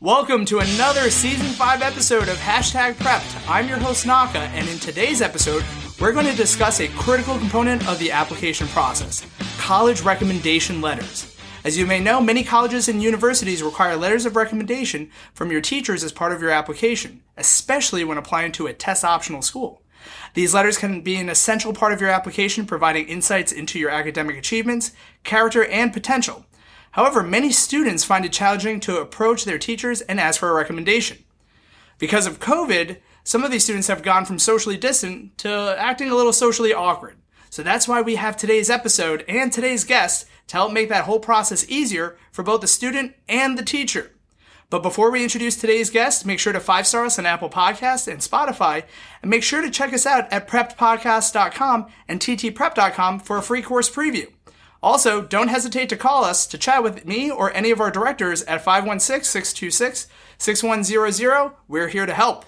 Welcome to another Season 5 episode of Hashtag Prepped. I'm your host, Naka, and in today's episode, we're going to discuss a critical component of the application process, college recommendation letters. As you may know, many colleges and universities require letters of recommendation from your teachers as part of your application, especially when applying to a test-optional school. These letters can be an essential part of your application, providing insights into your academic achievements, character, and potential. However, many students find it challenging to approach their teachers and ask for a recommendation. Because of COVID, some of these students have gone from socially distant to acting a little socially awkward. So that's why we have today's episode and today's guest to help make that whole process easier for both the student and the teacher. But before we introduce today's guest, make sure to 5-star us on Apple Podcasts and Spotify, and make sure to check us out at preppedpodcast.com and ttprep.com for a free course preview. Also, don't hesitate to call us to chat with me or any of our directors at 516-626-6100. We're here to help.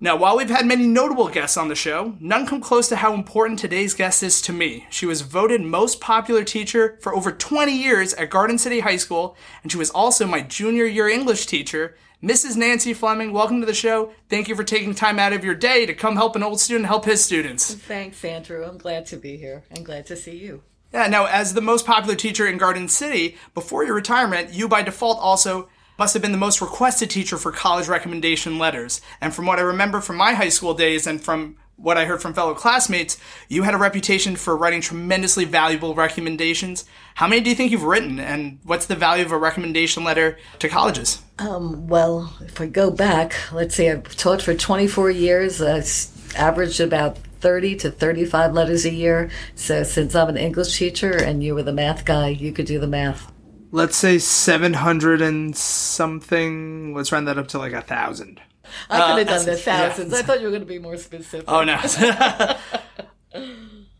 Now, while we've had many notable guests on the show, none come close to how important today's guest is to me. She was voted most popular teacher for over 20 years at Garden City High School, and she was also my junior year English teacher. Mrs. Nancy Fleming, welcome to the show. Thank you for taking time out of your day to come help an old student help his students. Thanks, Andrew. I'm glad to be here and glad to see you. Yeah, now, as the most popular teacher in Garden City, before your retirement, you by default also must have been the most requested teacher for college recommendation letters. And from what I remember from my high school days and from what I heard from fellow classmates, you had a reputation for writing tremendously valuable recommendations. How many do you think you've written, and what's the value of a recommendation letter to colleges? Well, if I go back, let's see, I've taught for 24 years. I averaged about 30 to 35 letters a year. So since I'm an English teacher and you were the math guy, you could do the math. Let's say 700 and something. Let's round that up to like 1,000. I could have done the thousands. Yeah. I thought you were going to be more specific. Oh, no.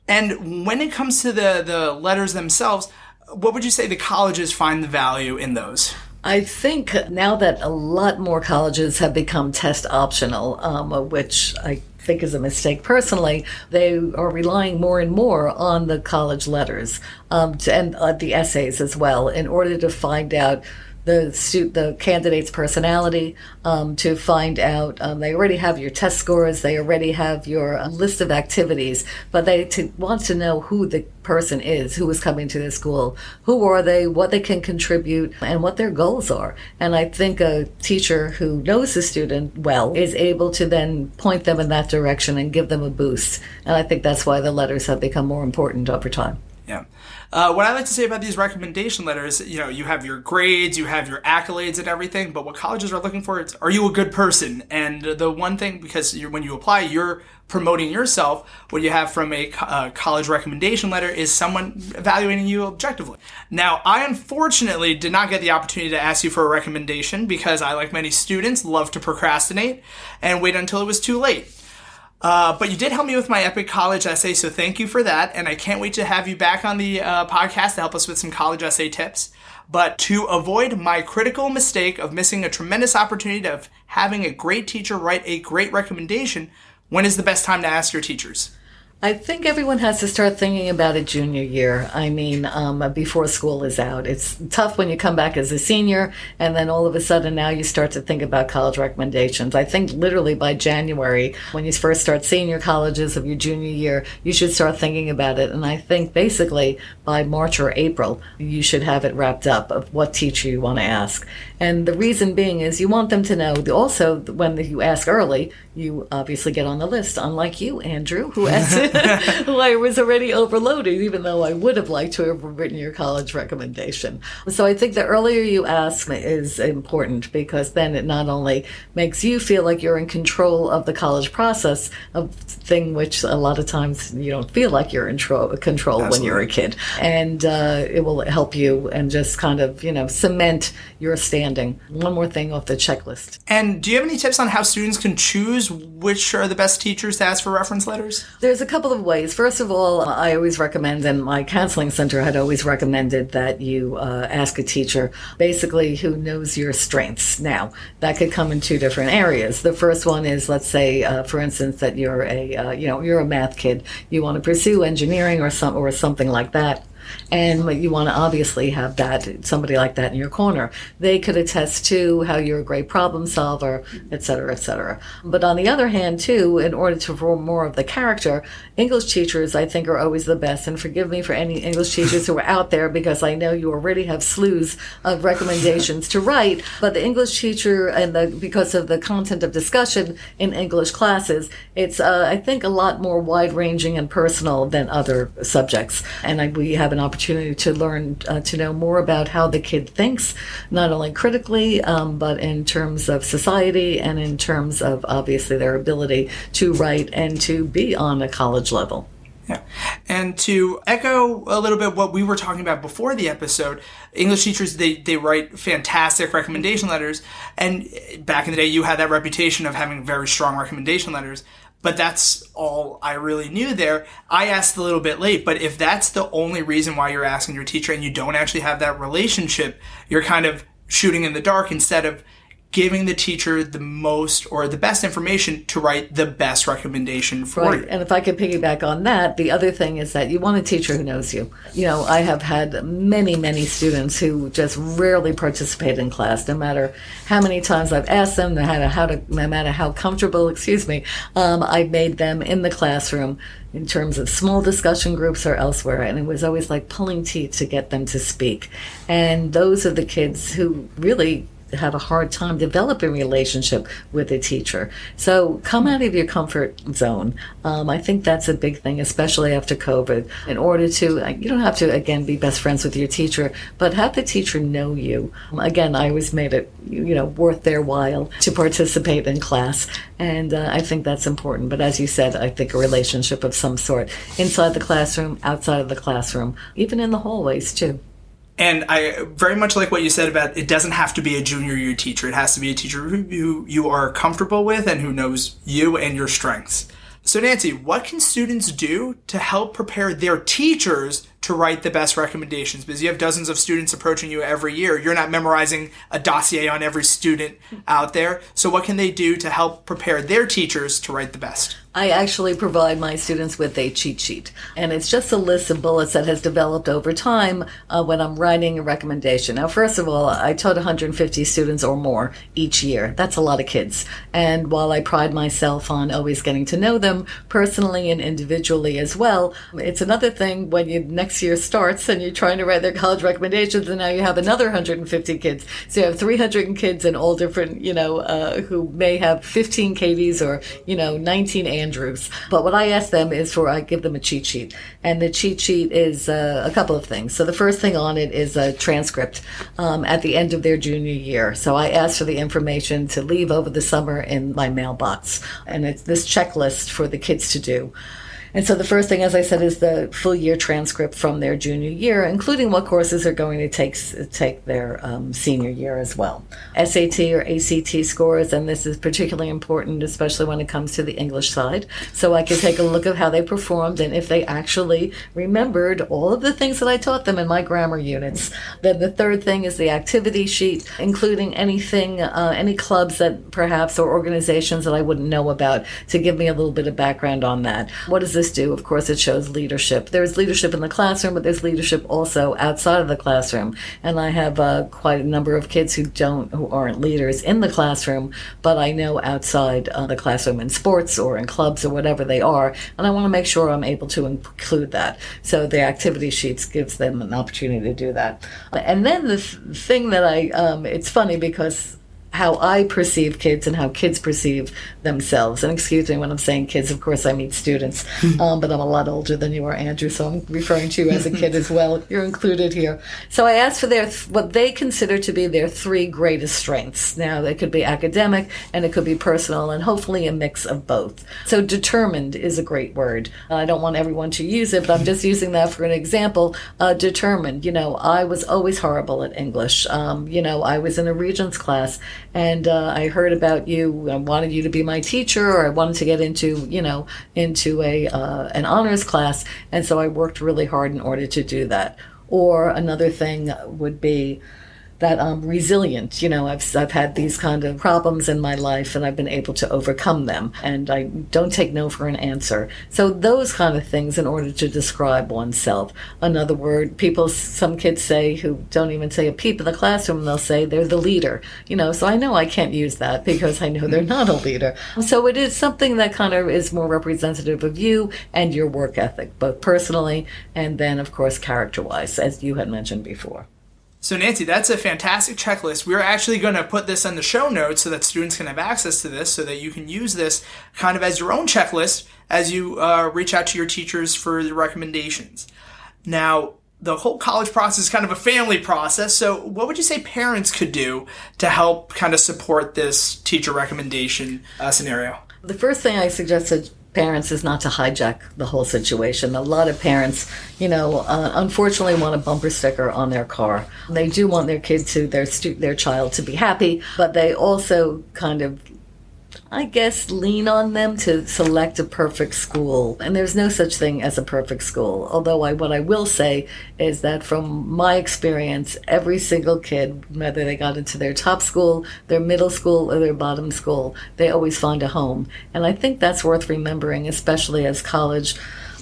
And when it comes to the letters themselves, what would you say the colleges find the value in those? I think now that a lot more colleges have become test optional, which I think is a mistake personally, they are relying more and more on the college letters and the essays as well in order to find out the candidate's personality, to find out, they already have your test scores, they already have your list of activities, but they want to know who the person is, who is coming to the school, who are they, what they can contribute, and what their goals are. And I think a teacher who knows the student well is able to then point them in that direction and give them a boost. And I think that's why the letters have become more important over time. Yeah. What I like to say about these recommendation letters, you have your grades, you have your accolades and everything, but what colleges are looking for is, are you a good person? And the one thing, because when you apply, you're promoting yourself, what you have from a college recommendation letter is someone evaluating you objectively. Now, I unfortunately did not get the opportunity to ask you for a recommendation because I, like many students, love to procrastinate and wait until it was too late. But you did help me with my epic college essay, so thank you for that. And I can't wait to have you back on the podcast to help us with some college essay tips. But to avoid my critical mistake of missing a tremendous opportunity of having a great teacher write a great recommendation, when is the best time to ask your teachers? I think everyone has to start thinking about it junior year. I mean, before school is out. It's tough when you come back as a senior, and then all of a sudden now you start to think about college recommendations. I think literally by January, when you first start senior colleges of your junior year, you should start thinking about it. And I think basically by March or April, you should have it wrapped up of what teacher you want to ask. And the reason being is you want them to know also when you ask early, you obviously get on the list, unlike you, Andrew, who asked it. Well, I was already overloaded, even though I would have liked to have written your college recommendation. So I think the earlier you ask is important, because then it not only makes you feel like you're in control of the college process, a thing which a lot of times you don't feel like you're in control Absolutely. When you're a kid. And it will help you and just kind of, cement your standing. One more thing off the checklist. And do you have any tips on how students can choose which are the best teachers to ask for reference letters? There's a couple couple of ways. First of all, I always recommend, and my counseling center had always recommended, that you ask a teacher basically who knows your strengths. Now, that could come in two different areas. The first one is, let's say, for instance, that you're a math kid. You want to pursue engineering or something like that. And you want to obviously have that somebody like that in your corner. They could attest to how you're a great problem solver, et cetera, et cetera. But on the other hand, too, in order to form more of the character, English teachers, I think, are always the best. And forgive me for any English teachers who are out there, because I know you already have slews of recommendations to write. But the English teacher, because of the content of discussion in English classes, it's, I think, a lot more wide-ranging and personal than other subjects. And we have an opportunity to learn to know more about how the kid thinks, not only critically, but in terms of society and in terms of obviously their ability to write and to be on a college level. Yeah. And to echo a little bit what we were talking about before the episode, English teachers, they write fantastic recommendation letters. And back in the day, you had that reputation of having very strong recommendation letters. But that's all I really knew there. I asked a little bit late, but if that's the only reason why you're asking your teacher and you don't actually have that relationship, you're kind of shooting in the dark instead of giving the teacher the most or the best information to write the best recommendation for you. And if I could piggyback on that, the other thing is that you want a teacher who knows you. You know, I have had many, many students who just rarely participate in class, no matter how many times I've asked them, no matter how comfortable, I've made them in the classroom in terms of small discussion groups or elsewhere. And it was always like pulling teeth to get them to speak. And those are the kids who really have a hard time developing relationship with a teacher. So come out of your comfort zone. I think that's a big thing, especially after COVID. In order to, you don't have to, again, be best friends with your teacher, but have the teacher know you. Again, I always made it, worth their while to participate in class. And I think that's important. But as you said, I think a relationship of some sort inside the classroom, outside of the classroom, even in the hallways too. And I very much like what you said about it doesn't have to be a junior year teacher. It has to be a teacher who you are comfortable with and who knows you and your strengths. So, Nancy, what can students do to help prepare their teachers to write the best recommendations? Because you have dozens of students approaching you every year. You're not memorizing a dossier on every student out there. So what can they do to help prepare their teachers to write the best? I actually provide my students with a cheat sheet. And it's just a list of bullets that has developed over time when I'm writing a recommendation. Now, first of all, I taught 150 students or more each year. That's a lot of kids. And while I pride myself on always getting to know them personally and individually as well, it's another thing when you next year starts and you're trying to write their college recommendations and now you have another 150 kids. So you have 300 kids and all different, who may have 15 Katies or, 19 Andrews. But what I ask them is I give them a cheat sheet. And the cheat sheet is a couple of things. So the first thing on it is a transcript at the end of their junior year. So I ask for the information to leave over the summer in my mailbox. And it's this checklist for the kids to do. And so the first thing, as I said, is the full year transcript from their junior year, including what courses are going to take their senior year as well. SAT or ACT scores, and this is particularly important, especially when it comes to the English side. So I can take a look at how they performed and if they actually remembered all of the things that I taught them in my grammar units. Then the third thing is the activity sheet, including anything, any clubs that perhaps or organizations that I wouldn't know about to give me a little bit of background on that. What is this do? Of course, it shows leadership. There's leadership in the classroom, but there's leadership also outside of the classroom. And I have quite a number of kids who aren't leaders in the classroom, but I know outside the classroom in sports or in clubs or whatever they are. And I want to make sure I'm able to include that. So the activity sheets gives them an opportunity to do that. And then the thing that it's funny because how I perceive kids and how kids perceive themselves. And excuse me when I'm saying kids, of course I mean students, but I'm a lot older than you are, Andrew, so I'm referring to you as a kid as well. You're included here. So I asked for what they consider to be their three greatest strengths. Now, they could be academic and it could be personal and hopefully a mix of both. So determined is a great word. I don't want everyone to use it, but I'm just using that for an example. Determined, I was always horrible at English. I was in a Regents class and I heard about you. I wanted you to be my teacher, or I wanted to get into an honors class, and so I worked really hard in order to do that. Or another thing would be that I'm resilient. You know, I've had these kind of problems in my life, and I've been able to overcome them, and I don't take no for an answer. So those kind of things in order to describe oneself. Another word, some kids say who don't even say a peep in the classroom, they'll say they're the leader. You know, so I know I can't use that because I know they're not a leader. So it is something that kind of is more representative of you and your work ethic, both personally and then, of course, character-wise, as you had mentioned before. So Nancy, that's a fantastic checklist. We're actually going to put this in the show notes so that students can have access to this so that you can use this kind of as your own checklist as you reach out to your teachers for the recommendations. Now, the whole college process is kind of a family process. So what would you say parents could do to help kind of support this teacher recommendation scenario? The first thing I suggested parents is not to hijack the whole situation. A lot of parents, unfortunately want a bumper sticker on their car. They do want their kid to, their child to be happy, but they also kind of, I guess, lean on them to select a perfect school. And there's no such thing as a perfect school. Although what I will say is that from my experience, every single kid, whether they got into their top school, their middle school, or their bottom school, they always find a home. And I think that's worth remembering, especially as college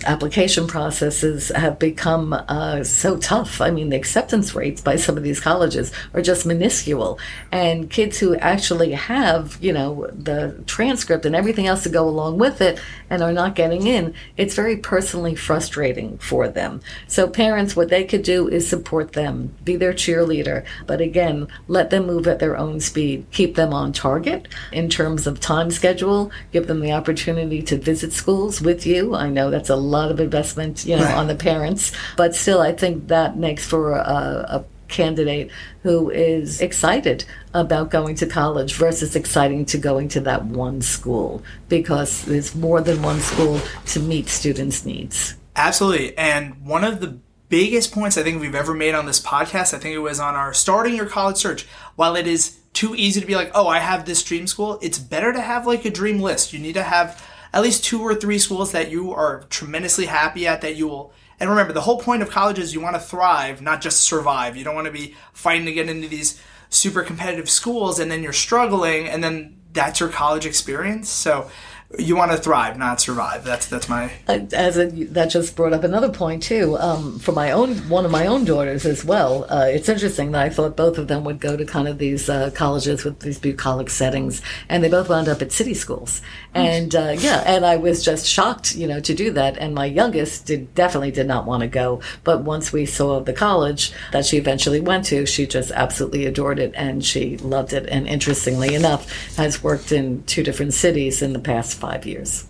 application processes have become so tough. I mean, the acceptance rates by some of these colleges are just minuscule. And kids who actually have, the transcript and everything else to go along with it and are not getting in, it's very personally frustrating for them. So parents, what they could do is support them, be their cheerleader. But again, let them move at their own speed. Keep them on target in terms of time schedule. Give them the opportunity to visit schools with you. I know that's a lot of investment, on the parents. But still, I think that makes for a candidate who is excited about going to college versus exciting to going to that one school, because there's more than one school to meet students' needs. Absolutely. And one of the biggest points I think we've ever made on this podcast, I think it was on our Starting Your College Search, while it is too easy to be like, oh, I have this dream school, it's better to have like a dream list. You need to have at least 2 or 3 schools that you are tremendously happy at, that you will. And remember, the whole point of college is you want to thrive, not just survive. You don't want to be fighting to get into these super competitive schools and then you're struggling and then that's your college experience. So you want to thrive, not survive. That's my... that just brought up another point, too. For one of my own daughters as well, it's interesting that I thought both of them would go to kind of these colleges with these bucolic settings, and they both wound up at city schools. And, and I was just shocked, to do that. And my youngest definitely did not want to go. But once we saw the college that she eventually went to, she just absolutely adored it, and she loved it. And interestingly enough, has worked in 2 different cities in the past 5 years.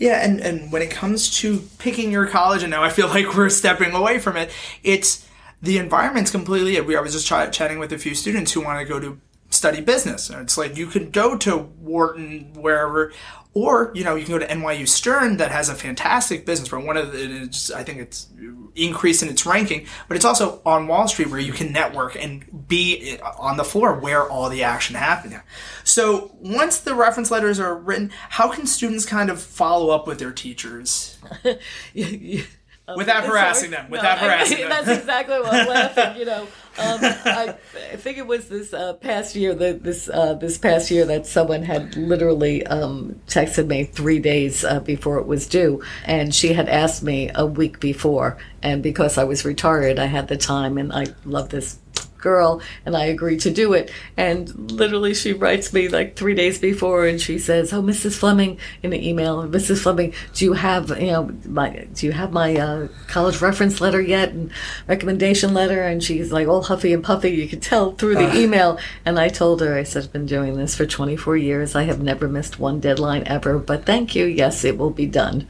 Yeah, and when it comes to picking your college, and now I feel like we're stepping away from it, it's the environment's completely it. I was just chatting with a few students who want to go to study business. And it's like you could go to Wharton, wherever, or, you can go to NYU Stern that has a fantastic business program. I think it's increased in its ranking, but it's also on Wall Street where you can network and be on the floor where all the action happened. So once the reference letters are written, how can students kind of follow up with their teachers? Without harassing them. That's exactly what I'm laughing, I think it was this past year that someone had literally texted me 3 days before it was due, and she had asked me a week before, and because I was retired, I had the time, and I love this girl, and I agreed to do it. And literally she writes me like 3 days before, and she says, oh, Mrs. Fleming, in an email, Mrs. Fleming, do you have my college reference letter yet and recommendation letter? And she's like all huffy and puffy, you could tell through the email. And I told her, I said, I've been doing this for 24 years. I have never missed one deadline ever, but thank you. Yes, it will be done.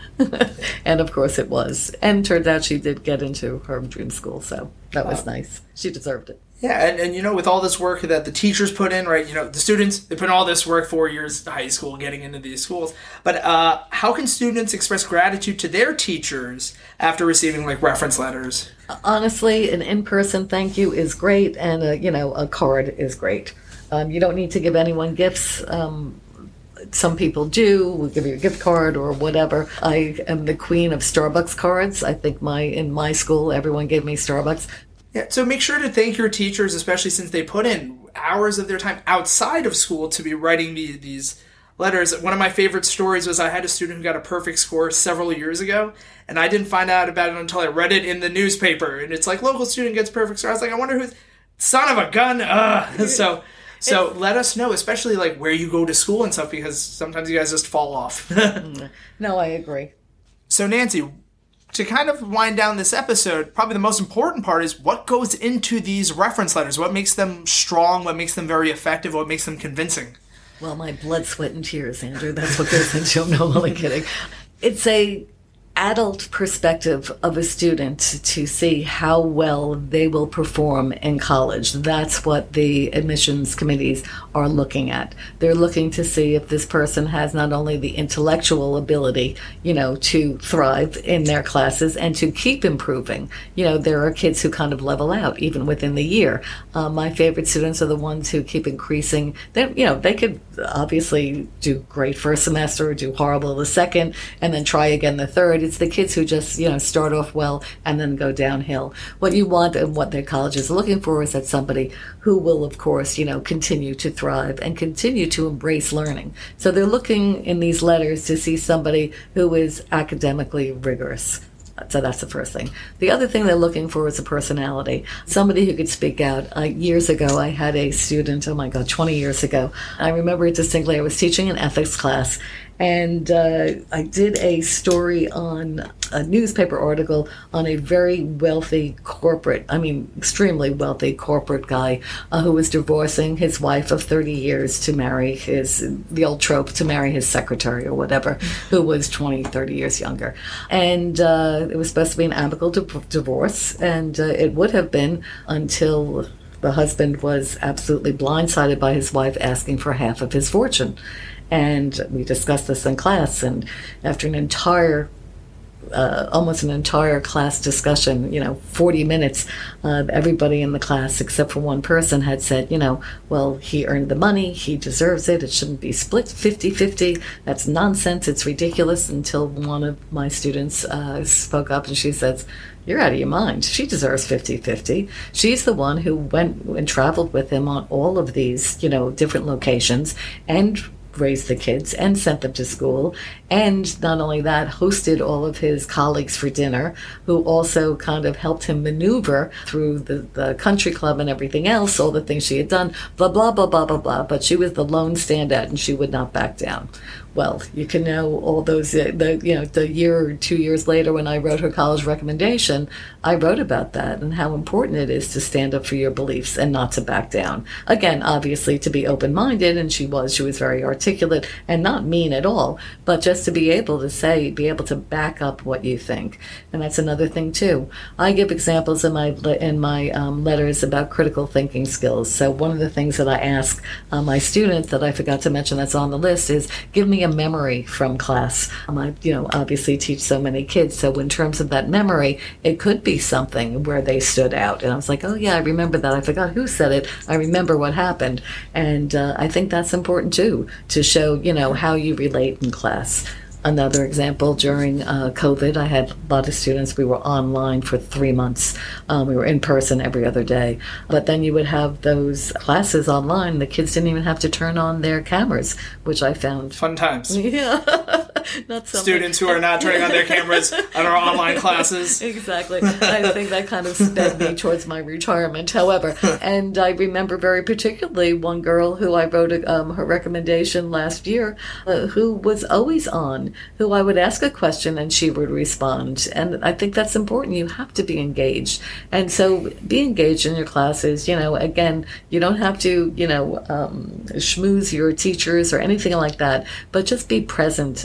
And of course it was. And turned out she did get into her dream school, so that was nice. She deserved it. Yeah, and with all this work that the teachers put in, right, the students, they put in all this work, 4 years of high school, getting into these schools. But how can students express gratitude to their teachers after receiving, like, reference letters? Honestly, an in-person thank you is great, and a card is great. You don't need to give anyone gifts. Some people do. We'll give you a gift card or whatever. I am the queen of Starbucks cards. I think in my school, everyone gave me Starbucks. Yeah, so make sure to thank your teachers, especially since they put in hours of their time outside of school to be writing these letters. One of my favorite stories was I had a student who got a perfect score several years ago, and I didn't find out about it until I read it in the newspaper. And it's like, local student gets perfect score. I was like, I wonder who's... Son of a gun! Ugh! So let us know, especially like where you go to school and stuff, because sometimes you guys just fall off. No, I agree. So Nancy, to kind of wind down this episode, probably the most important part is what goes into these reference letters. What makes them strong? What makes them very effective? What makes them convincing? Well, my blood, sweat, and tears, Andrew. That's what goes into them. No, I'm only kidding. It's a adult perspective of a student to see how well they will perform in college. That's what the admissions committees are looking at. They're looking to see if this person has not only the intellectual ability, to thrive in their classes and to keep improving. There are kids who kind of level out even within the year. My favorite students are the ones who keep increasing. They could obviously do great first semester or do horrible the second and then try again the third. It's the kids who just, start off well and then go downhill. What you want and what their college is looking for is that somebody who will, of course, continue to thrive and continue to embrace learning. So they're looking in these letters to see somebody who is academically rigorous. So that's the first thing. The other thing they're looking for is a personality, somebody who could speak out. Years ago, I had a student, 20 years ago. I remember it distinctly. I was teaching an ethics class, and I did a story on a newspaper article on a very wealthy extremely wealthy corporate guy who was divorcing his wife of 30 years to marry his secretary or whatever, who was 20-30 years younger. And it was supposed to be an amicable divorce, and it would have been until the husband was absolutely blindsided by his wife asking for half of his fortune. And we discussed this in class, and after an entire almost an entire class discussion, 40 minutes, everybody in the class except for one person had said, well, he earned the money, he deserves it, it shouldn't be split 50-50, that's nonsense, it's ridiculous, until one of my students spoke up and she says, "You're out of your mind. She deserves 50-50. She's the one who went and traveled with him on all of these, different locations and raised the kids and sent them to school, and not only that, hosted all of his colleagues for dinner, who also kind of helped him maneuver through the country club and everything else, all the things she had done, blah, blah, blah, blah, blah, blah, but she was the lone standout and she would not back down." Well, you can know all those, the year or 2 years later when I wrote her college recommendation, I wrote about that and how important it is to stand up for your beliefs and not to back down. Again, obviously to be open-minded, and she was very articulate and not mean at all, but just to be able to back up what you think. And that's another thing too. I give examples in my letters about critical thinking skills. So one of the things that I ask my students that I forgot to mention that's on the list is, give me a memory from class. I obviously teach so many kids, so in terms of that memory, it could be something where they stood out. And I was like, oh yeah, I remember that. I forgot who said it. I remember what happened. And I think that's important too, to show, how you relate in class. Another example, during COVID, I had a lot of students, we were online for 3 months. We were in person every other day. But then you would have those classes online. The kids didn't even have to turn on their cameras, which I found... Fun times. Yeah. Not something. Students who are not turning on their cameras on our online classes. Exactly. I think that kind of sped me towards my retirement, however. And I remember very particularly one girl who I wrote her recommendation last year, who was always on, who I would ask a question and she would respond. And I think that's important. You have to be engaged. And so be engaged in your classes. Again, you don't have to, schmooze your teachers or anything like that, but just be present.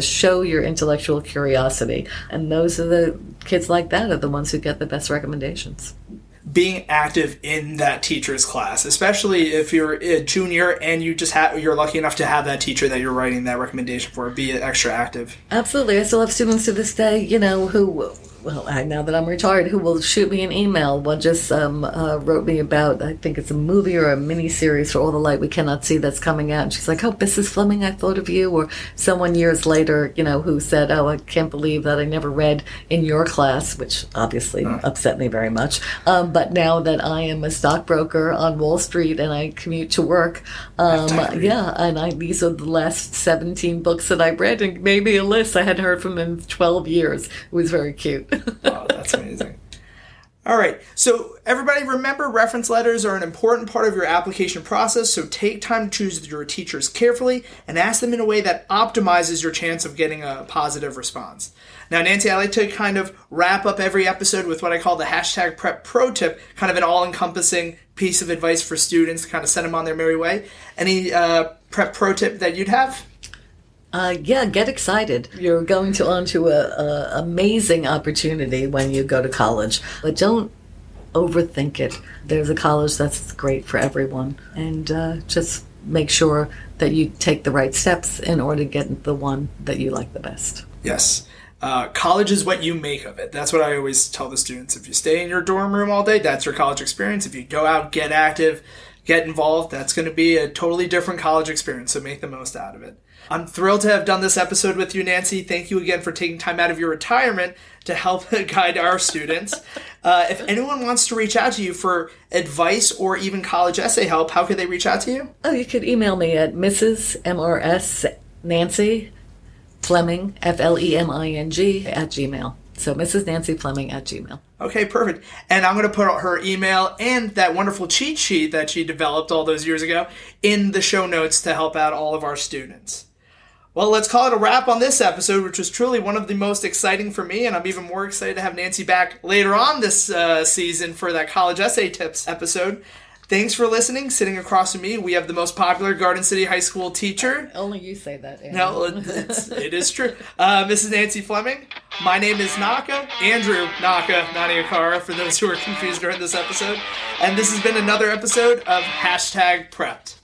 Show your intellectual curiosity. And those are the kids like that are the ones who get the best recommendations. Being active in that teacher's class, especially if you're a junior and you're lucky enough to have that teacher that you're writing that recommendation for, be extra active. Absolutely. I still have students to this day, who well, now that I'm retired, who will shoot me an email. One just wrote me about, I think it's a movie or a mini-series for All the Light We Cannot See that's coming out. And she's like, oh, Mrs. Fleming, I thought of you. Or someone years later, you know, who said, oh, I can't believe that I never read in your class, which obviously upset me very much. But now that I am a stockbroker on Wall Street and I commute to work, these are the last 17 books that I read and maybe a list. I hadn't heard from them in 12 years. It was very cute. Wow, that's amazing. All right. So everybody remember, reference letters are an important part of your application process, so take time to choose your teachers carefully and ask them in a way that optimizes your chance of getting a positive response. Now, Nancy, I like to kind of wrap up every episode with what I call the hashtag prep pro tip, kind of an all-encompassing piece of advice for students to kind of send them on their merry way. Any prep pro tip that you'd have? Get excited. You're going onto a amazing opportunity when you go to college. But don't overthink it. There's a college that's great for everyone. And just make sure that you take the right steps in order to get the one that you like the best. Yes. College is what you make of it. That's what I always tell the students. If you stay in your dorm room all day, that's your college experience. If you go out, get active, get involved, that's going to be a totally different college experience, so make the most out of it. I'm thrilled to have done this episode with you, Nancy. Thank you again for taking time out of your retirement to help guide our students. If anyone wants to reach out to you for advice or even college essay help, how could they reach out to you? Oh, you could email me at Mrs. Nancy Fleming, Fleming, @gmail. So Mrs. Nancy Fleming @gmail. Okay, perfect. And I'm going to put her email and that wonderful cheat sheet that she developed all those years ago in the show notes to help out all of our students. Well, let's call it a wrap on this episode, which was truly one of the most exciting for me. And I'm even more excited to have Nancy back later on this season for that college essay tips episode. Thanks for listening. Sitting across from me, we have the most popular Garden City High School teacher. Only you say that, Andrew. No, it is true. Mrs. Nancy Fleming. My name is Naka. Andrew Naka, Nanayakkara, for those who are confused during this episode. And this has been another episode of Hashtag Prepped.